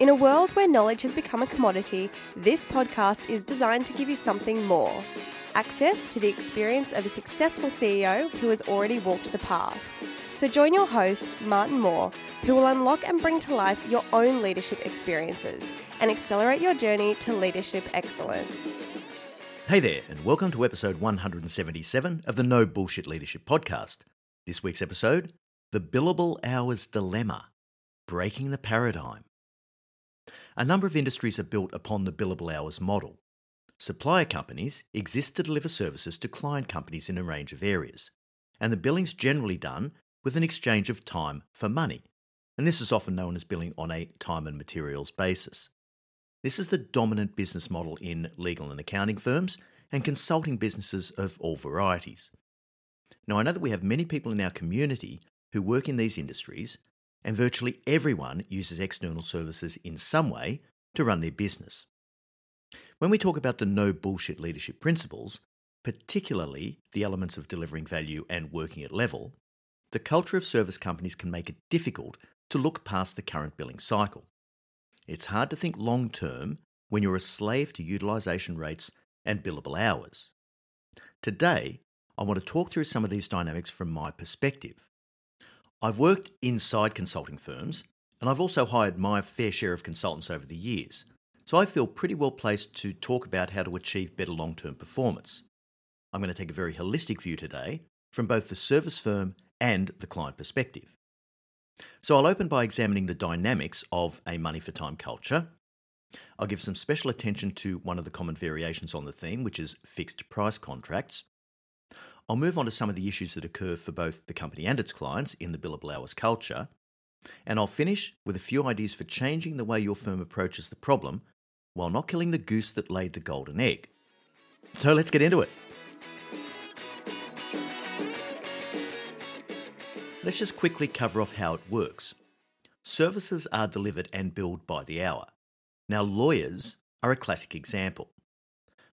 In a world where knowledge has become a commodity, this podcast is designed to give you something more. Access to the experience of a successful CEO who has already walked the path. So join your host, Martin Moore, who will unlock and bring to life your own leadership experiences and accelerate your journey to leadership excellence. Hey there, and welcome to episode 177 of the No Bullshit Leadership Podcast. This week's episode, The Billable Hours Dilemma, Breaking the Paradigm. A number of industries are built upon the billable hours model. Supplier companies exist to deliver services to client companies in a range of areas, and the billing's generally done with an exchange of time for money, and this is often known as billing on a time and materials basis. This is the dominant business model in legal and accounting firms and consulting businesses of all varieties. Now, I know that we have many people in our community who work in these industries, and virtually everyone uses external services in some way to run their business. When we talk about the no bullshit leadership principles, particularly the elements of delivering value and working at level, the culture of service companies can make it difficult to look past the current billing cycle. It's hard to think long term when you're a slave to utilisation rates and billable hours. Today, I want to talk through some of these dynamics from my perspective. I've worked inside consulting firms, and I've also hired my fair share of consultants over the years, so I feel pretty well placed to talk about how to achieve better long-term performance. I'm going to take a very holistic view today from both the service firm and the client perspective. So I'll open by examining the dynamics of a money-for-time culture. I'll give some special attention to one of the common variations on the theme, which is fixed-price contracts. I'll move on to some of the issues that occur for both the company and its clients in the billable hours culture, and I'll finish with a few ideas for changing the way your firm approaches the problem while not killing the goose that laid the golden egg. So let's get into it. Let's just quickly cover off how it works. Services are delivered and billed by the hour. Now, lawyers are a classic example.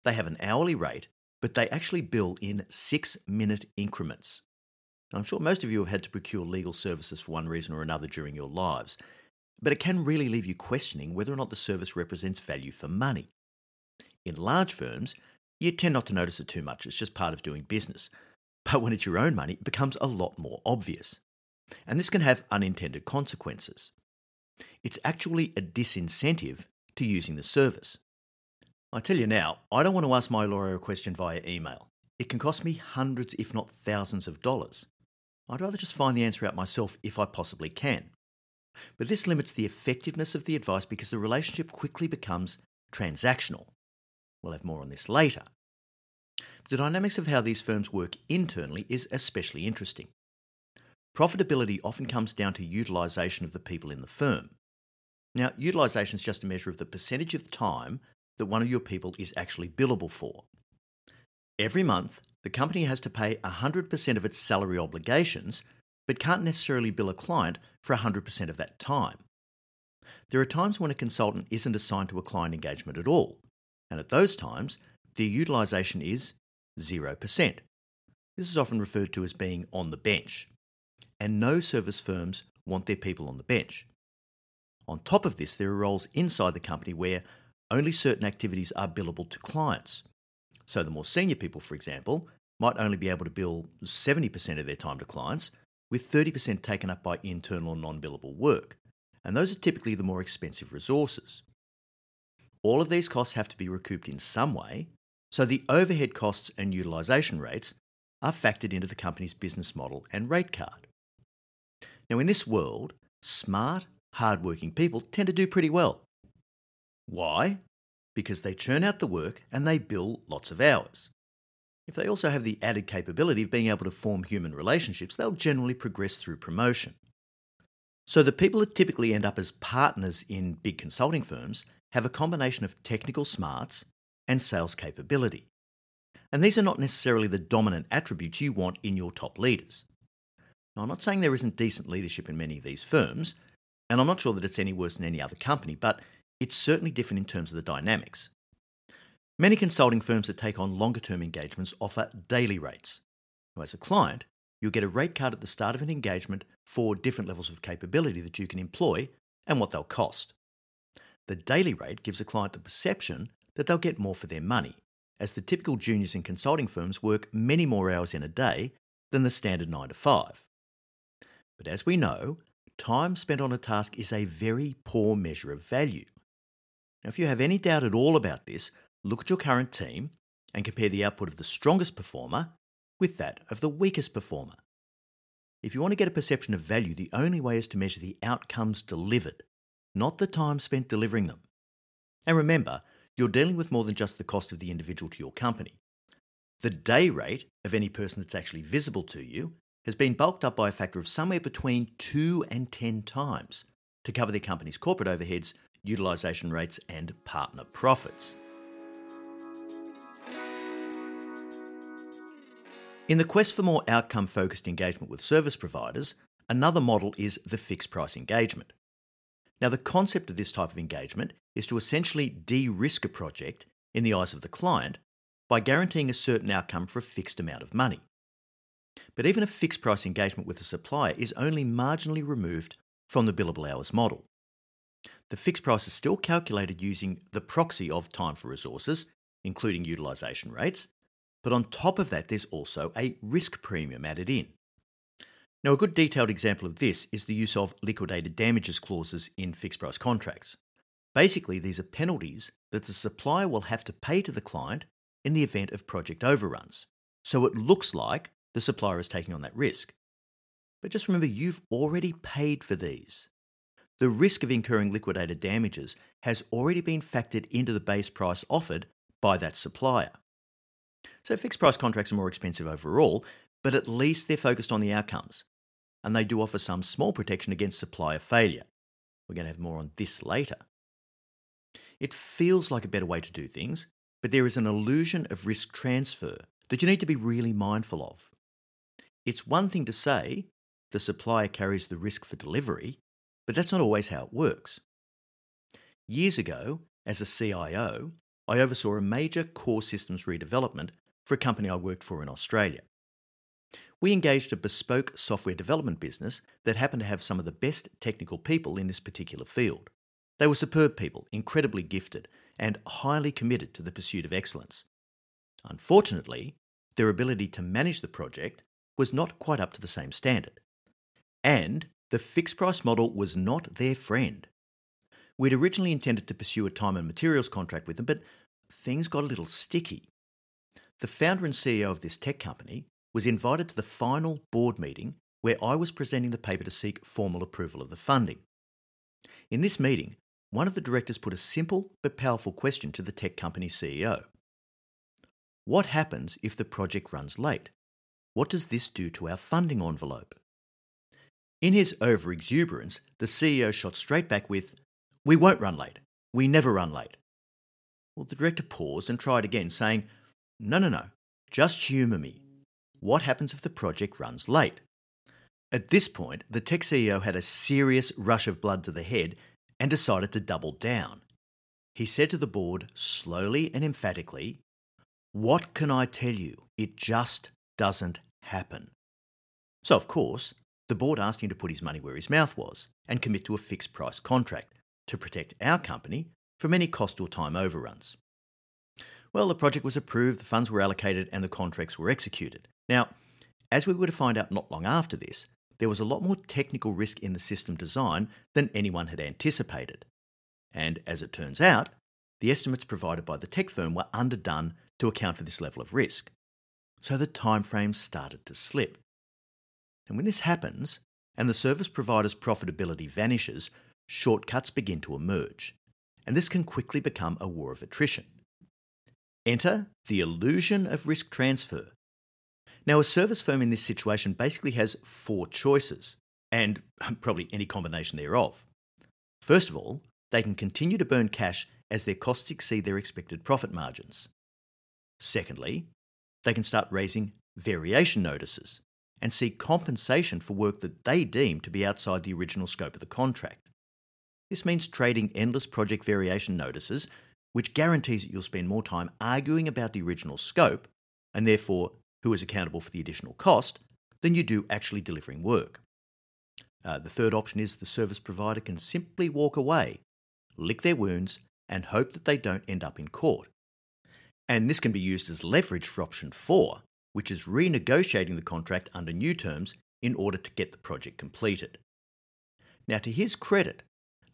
They have an hourly rate, but they actually bill in 6-minute increments. Now, I'm sure most of you have had to procure legal services for one reason or another during your lives, but it can really leave you questioning whether or not the service represents value for money. In large firms, you tend not to notice it too much. It's just part of doing business. But when it's your own money, it becomes a lot more obvious. And this can have unintended consequences. It's actually a disincentive to using the service. I tell you now, I don't want to ask my lawyer a question via email. It can cost me hundreds, if not thousands of dollars. I'd rather just find the answer out myself if I possibly can. But this limits the effectiveness of the advice because the relationship quickly becomes transactional. We'll have more on this later. The dynamics of how these firms work internally is especially interesting. Profitability often comes down to utilisation of the people in the firm. Now, utilisation is just a measure of the percentage of time that one of your people is actually billable for. Every month, the company has to pay 100% of its salary obligations, but can't necessarily bill a client for 100% of that time. There are times when a consultant isn't assigned to a client engagement at all, and at those times, the utilisation is 0%. This is often referred to as being on the bench, and no service firms want their people on the bench. On top of this, there are roles inside the company where only certain activities are billable to clients. So the more senior people, for example, might only be able to bill 70% of their time to clients, with 30% taken up by internal and non-billable work, and those are typically the more expensive resources. All of these costs have to be recouped in some way, so the overhead costs and utilisation rates are factored into the company's business model and rate card. Now, in this world, smart, hard-working people tend to do pretty well. Why? Because they churn out the work and they bill lots of hours. If they also have the added capability of being able to form human relationships, they'll generally progress through promotion. So the people that typically end up as partners in big consulting firms have a combination of technical smarts and sales capability. And these are not necessarily the dominant attributes you want in your top leaders. Now, I'm not saying there isn't decent leadership in many of these firms, and I'm not sure that it's any worse than any other company, but it's certainly different in terms of the dynamics. Many consulting firms that take on longer-term engagements offer daily rates. Now, as a client, you'll get a rate card at the start of an engagement for different levels of capability that you can employ and what they'll cost. The daily rate gives a client the perception that they'll get more for their money, as the typical juniors in consulting firms work many more hours in a day than the standard 9 to 5. But as we know, time spent on a task is a very poor measure of value. Now, if you have any doubt at all about this, look at your current team and compare the output of the strongest performer with that of the weakest performer. If you want to get a perception of value, the only way is to measure the outcomes delivered, not the time spent delivering them. And remember, you're dealing with more than just the cost of the individual to your company. The day rate of any person that's actually visible to you has been bulked up by a factor of somewhere between 2 and 10 times to cover the company's corporate overheads, utilisation rates and partner profits. In the quest for more outcome-focused engagement with service providers, another model is the fixed-price engagement. Now, the concept of this type of engagement is to essentially de-risk a project in the eyes of the client by guaranteeing a certain outcome for a fixed amount of money. But even a fixed price engagement with a supplier is only marginally removed from the billable hours model. The fixed price is still calculated using the proxy of time for resources, including utilisation rates, but on top of that there's also a risk premium added in. Now, a good detailed example of this is the use of liquidated damages clauses in fixed price contracts. Basically, these are penalties that the supplier will have to pay to the client in the event of project overruns. So it looks like the supplier is taking on that risk. But just remember, you've already paid for these. The risk of incurring liquidated damages has already been factored into the base price offered by that supplier. So fixed price contracts are more expensive overall, but at least they're focused on the outcomes, and they do offer some small protection against supplier failure. We're going to have more on this later. It feels like a better way to do things, but there is an illusion of risk transfer that you need to be really mindful of. It's one thing to say, the supplier carries the risk for delivery, but that's not always how it works. Years ago, as a CIO, I oversaw a major core systems redevelopment for a company I worked for in Australia. We engaged a bespoke software development business that happened to have some of the best technical people in this particular field. They were superb people, incredibly gifted, and highly committed to the pursuit of excellence. Unfortunately, their ability to manage the project was not quite up to the same standard. And the fixed price model was not their friend. We'd originally intended to pursue a time and materials contract with them, but things got a little sticky. The founder and CEO of this tech company was invited to the final board meeting where I was presenting the paper to seek formal approval of the funding. In this meeting, one of the directors put a simple but powerful question to the tech company CEO. What happens if the project runs late? What does this do to our funding envelope? In his overexuberance, the CEO shot straight back with, "We won't run late. We never run late." Well, the director paused and tried again, saying, No. Just humour me. What happens if the project runs late? At this point, the tech CEO had a serious rush of blood to the head and decided to double down. He said to the board slowly and emphatically, "What can I tell you? It just doesn't happen." So, of course, the board asked him to put his money where his mouth was and commit to a fixed price contract to protect our company from any cost or time overruns. Well, the project was approved, the funds were allocated, and the contracts were executed. Now, as we were to find out not long after this, there was a lot more technical risk in the system design than anyone had anticipated. And as it turns out, the estimates provided by the tech firm were underdone to account for this level of risk. So the timeframe started to slip. And when this happens, and the service provider's profitability vanishes, shortcuts begin to emerge. And this can quickly become a war of attrition. Enter the illusion of risk transfer. Now, a service firm in this situation basically has four choices, and probably any combination thereof. First of all, they can continue to burn cash as their costs exceed their expected profit margins. Secondly, they can start raising variation notices and seek compensation for work that they deem to be outside the original scope of the contract. This means trading endless project variation notices, which guarantees that you'll spend more time arguing about the original scope, and therefore who is accountable for the additional cost, than you do actually delivering work. The third option is the service provider can simply walk away, lick their wounds, and hope that they don't end up in court. And this can be used as leverage for option 4, which is renegotiating the contract under new terms in order to get the project completed. Now, to his credit,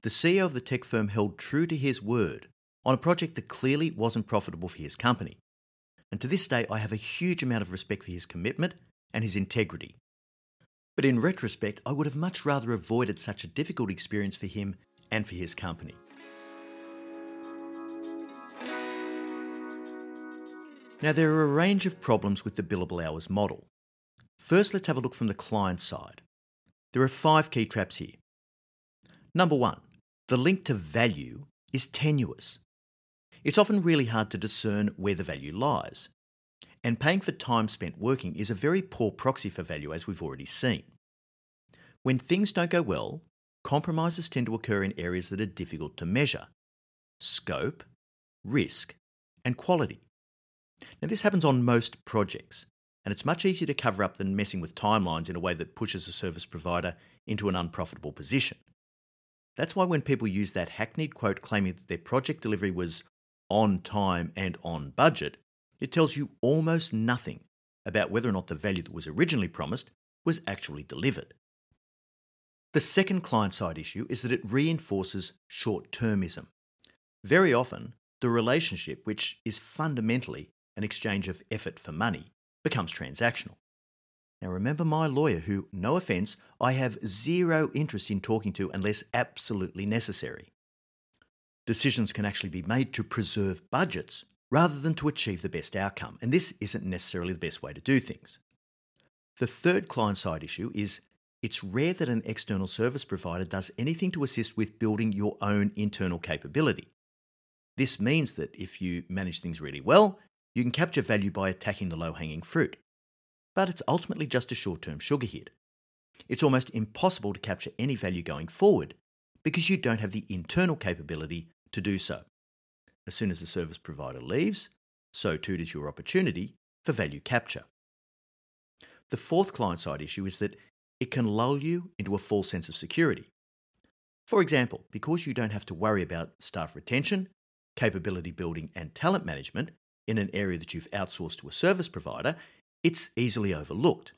the CEO of the tech firm held true to his word on a project that clearly wasn't profitable for his company. And to this day, I have a huge amount of respect for his commitment and his integrity. But in retrospect, I would have much rather avoided such a difficult experience for him and for his company. Now, there are a range of problems with the billable hours model. First, let's have a look from the client side. There are 5 key traps here. Number 1, the link to value is tenuous. It's often really hard to discern where the value lies. And paying for time spent working is a very poor proxy for value, as we've already seen. When things don't go well, compromises tend to occur in areas that are difficult to measure: scope, risk, and quality. Now, this happens on most projects, and it's much easier to cover up than messing with timelines in a way that pushes a service provider into an unprofitable position. That's why when people use that hackneyed quote claiming that their project delivery was on time and on budget, it tells you almost nothing about whether or not the value that was originally promised was actually delivered. The second client-side issue is that it reinforces short-termism. Very often, the relationship, which is fundamentally an exchange of effort for money, becomes transactional. Now remember my lawyer who, no offence, I have zero interest in talking to unless absolutely necessary. Decisions can actually be made to preserve budgets rather than to achieve the best outcome, and this isn't necessarily the best way to do things. The third client-side issue is it's rare that an external service provider does anything to assist with building your own internal capability. This means that if you manage things really well, you can capture value by attacking the low-hanging fruit. But it's ultimately just a short-term sugar hit. It's almost impossible to capture any value going forward because you don't have the internal capability to do so. As soon as the service provider leaves, so too does your opportunity for value capture. The fourth client-side issue is that it can lull you into a false sense of security. For example, because you don't have to worry about staff retention, capability building and talent management in an area that you've outsourced to a service provider, it's easily overlooked.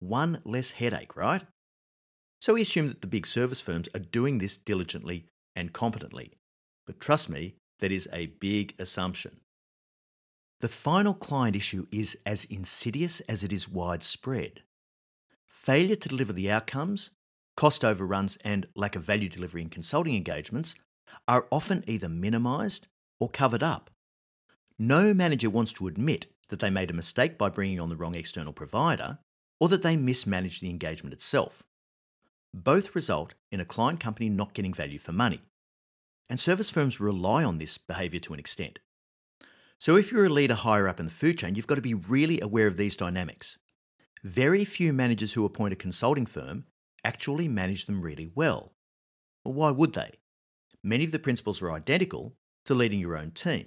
One less headache, right? So we assume that the big service firms are doing this diligently and competently. But trust me, that is a big assumption. The final client issue is as insidious as it is widespread. Failure to deliver the outcomes, cost overruns and lack of value delivery in consulting engagements are often either minimized or covered up. No manager wants to admit that they made a mistake by bringing on the wrong external provider or that they mismanaged the engagement itself. Both result in a client company not getting value for money. And service firms rely on this behaviour to an extent. So if you're a leader higher up in the food chain, you've got to be really aware of these dynamics. Very few managers who appoint a consulting firm actually manage them really well. Well, why would they? Many of the principles are identical to leading your own team.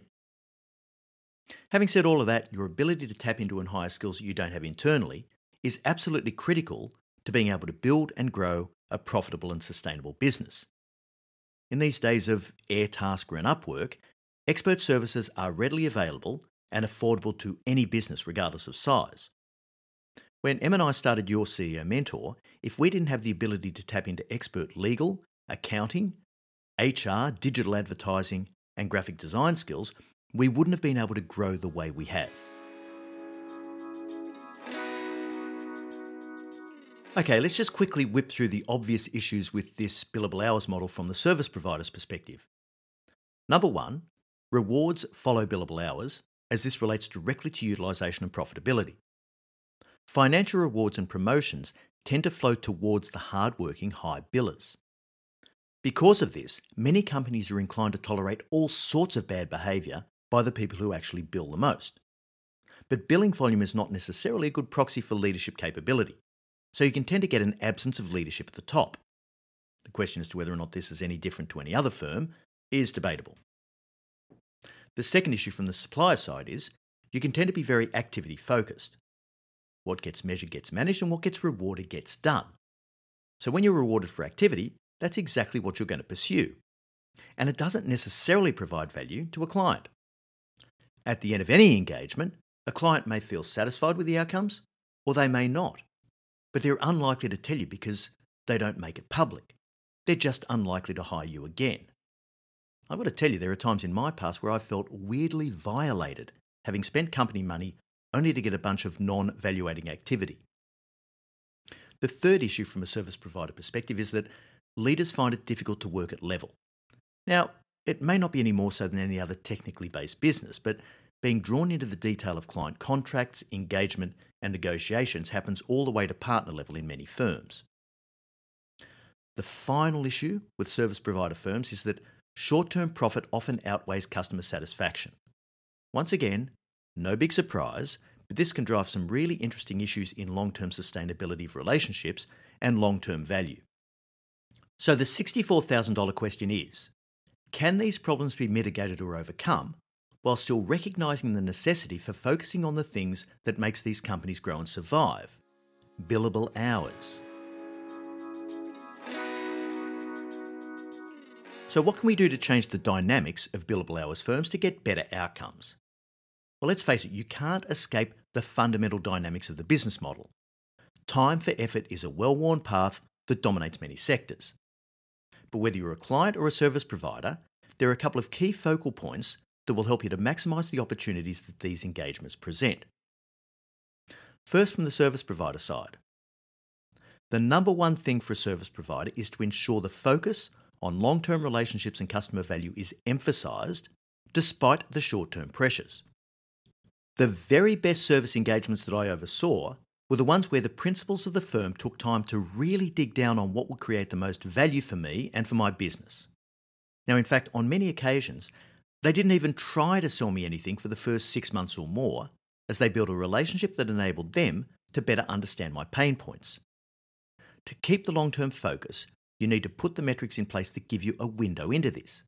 Having said all of that, your ability to tap into and hire skills you don't have internally is absolutely critical to being able to build and grow a profitable and sustainable business. In these days of AirTasker and Upwork, expert services are readily available and affordable to any business regardless of size. When Em and I started Your CEO Mentor, if we didn't have the ability to tap into expert legal, accounting, HR, digital advertising and graphic design skills, we wouldn't have been able to grow the way we have. Okay, let's just quickly whip through the obvious issues with this billable hours model from the service provider's perspective. Number one, rewards follow billable hours, as this relates directly to utilisation and profitability. Financial rewards and promotions tend to flow towards the hard-working high billers. Because of this, many companies are inclined to tolerate all sorts of bad behaviour by the people who actually bill the most. But billing volume is not necessarily a good proxy for leadership capability. So you can tend to get an absence of leadership at the top. The question as to whether or not this is any different to any other firm is debatable. The second issue from the supplier side is you can tend to be very activity focused. What gets measured gets managed and what gets rewarded gets done. So when you're rewarded for activity, that's exactly what you're going to pursue. And it doesn't necessarily provide value to a client. At the end of any engagement, a client may feel satisfied with the outcomes or they may not. But they're unlikely to tell you because they don't make it public. They're just unlikely to hire you again. I've got to tell you, there are times in my past where I felt weirdly violated, having spent company money only to get a bunch of non-valuating activity. The third issue from a service provider perspective is that leaders find it difficult to work at level. Now, it may not be any more so than any other technically based business, but being drawn into the detail of client contracts, engagement, and negotiations happens all the way to partner level in many firms. The final issue with service provider firms is that short-term profit often outweighs customer satisfaction. Once again, no big surprise, but this can drive some really interesting issues in long-term sustainability of relationships and long-term value. So the $64,000 question is, can these problems be mitigated or overcome, while still recognising the necessity for focusing on the things that makes these companies grow and survive? Billable hours. So what can we do to change the dynamics of billable hours firms to get better outcomes? Well, let's face it, you can't escape the fundamental dynamics of the business model. Time for effort is a well-worn path that dominates many sectors. But whether you're a client or a service provider, there are a couple of key focal points that will help you to maximise the opportunities that these engagements present. First, from the service provider side. The number one thing for a service provider is to ensure the focus on long-term relationships and customer value is emphasised despite the short-term pressures. The very best service engagements that I oversaw were the ones where the principals of the firm took time to really dig down on what would create the most value for me and for my business. Now, in fact, on many occasions, they didn't even try to sell me anything for the first 6 months or more, as they built a relationship that enabled them to better understand my pain points. To keep the long-term focus, you need to put the metrics in place that give you a window into this.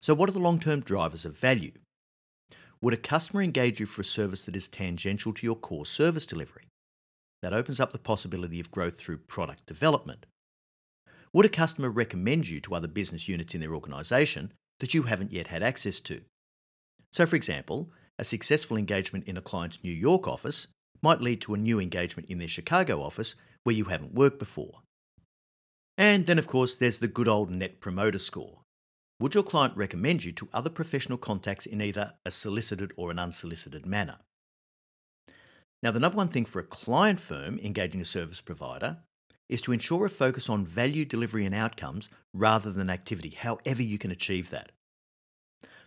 So what are the long-term drivers of value? Would a customer engage you for a service that is tangential to your core service delivery? That opens up the possibility of growth through product development. Would a customer recommend you to other business units in their organisation that you haven't yet had access to? So, for example, a successful engagement in a client's New York office might lead to a new engagement in their Chicago office where you haven't worked before. And then, of course, there's the good old Net Promoter Score. Would your client recommend you to other professional contacts in either a solicited or an unsolicited manner? Now, the number one thing for a client firm engaging a service provider is to ensure a focus on value delivery and outcomes rather than activity, however you can achieve that.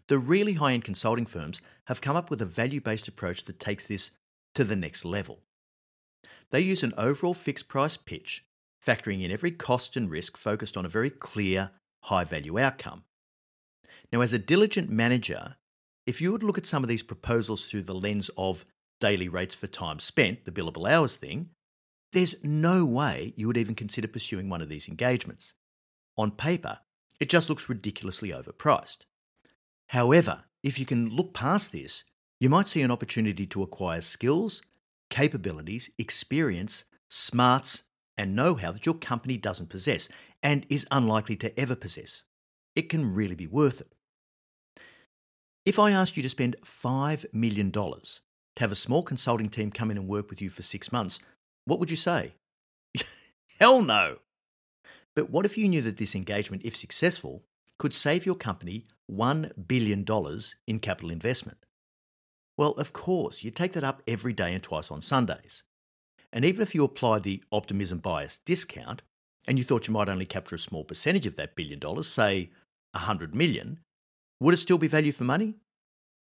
The really high-end consulting firms have come up with a value-based approach that takes this to the next level. They use an overall fixed price pitch, factoring in every cost and risk focused on a very clear, high-value outcome. Now, as a diligent manager, if you would look at some of these proposals through the lens of daily rates for time spent, the billable hours thing, there's no way you would even consider pursuing one of these engagements. On paper, it just looks ridiculously overpriced. However, if you can look past this, you might see an opportunity to acquire skills, capabilities, experience, smarts, and know-how that your company doesn't possess and is unlikely to ever possess. It can really be worth it. If I asked you to spend $5 million to have a small consulting team come in and work with you for 6 months, what would you say? Hell no! But what if you knew that this engagement, if successful, could save your company $1 billion in capital investment? Well, of course, you take that up every day and twice on Sundays. And even if you apply the optimism bias discount, and you thought you might only capture a small percentage of that $1 billion, say $100 million, would it still be value for money?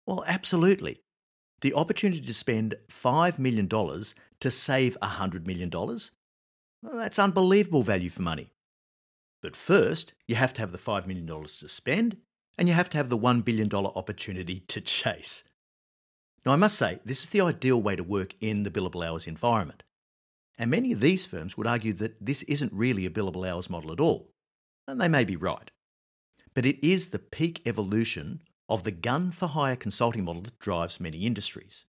Well, absolutely. The opportunity to spend $5 million to save $100 million? Well, that's unbelievable value for money. But first, you have to have the $5 million to spend, and you have to have the $1 billion opportunity to chase. Now, I must say, this is the ideal way to work in the billable hours environment. And many of these firms would argue that this isn't really a billable hours model at all. And they may be right. But it is the peak evolution of the gun-for-hire consulting model that drives many industries.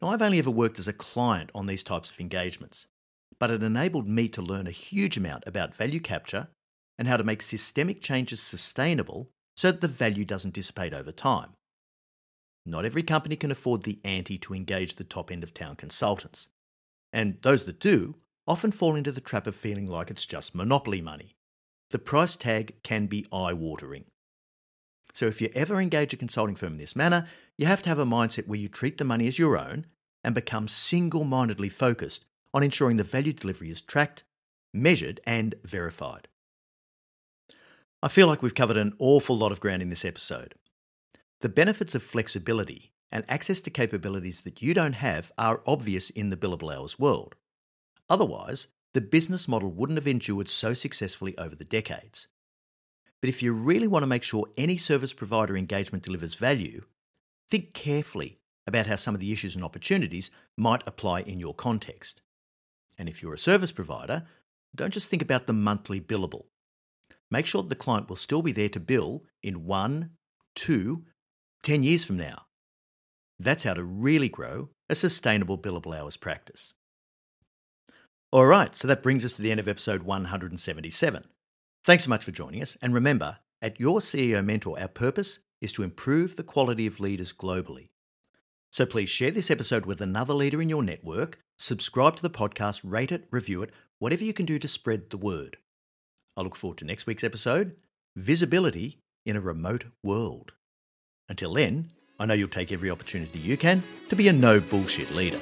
Now, I've only ever worked as a client on these types of engagements, but it enabled me to learn a huge amount about value capture and how to make systemic changes sustainable so that the value doesn't dissipate over time. Not every company can afford the ante to engage the top-end-of-town consultants. And those that do often fall into the trap of feeling like it's just monopoly money. The price tag can be eye-watering. So if you ever engage a consulting firm in this manner, you have to have a mindset where you treat the money as your own and become single-mindedly focused on ensuring the value delivery is tracked, measured, and verified. I feel like we've covered an awful lot of ground in this episode. The benefits of flexibility and access to capabilities that you don't have are obvious in the billable hours world. Otherwise, the business model wouldn't have endured so successfully over the decades. But if you really want to make sure any service provider engagement delivers value, think carefully about how some of the issues and opportunities might apply in your context. And if you're a service provider, don't just think about the monthly billable. Make sure that the client will still be there to bill in 1, 2, 10 years from now. That's how to really grow a sustainable billable hours practice. All right, so that brings us to the end of episode 177. Thanks so much for joining us, and remember, at Your CEO Mentor, our purpose is to improve the quality of leaders globally. So please share this episode with another leader in your network, subscribe to the podcast, rate it, review it, whatever you can do to spread the word. I look forward to next week's episode, Visibility in a Remote World. Until then, I know you'll take every opportunity you can to be a no bullshit leader.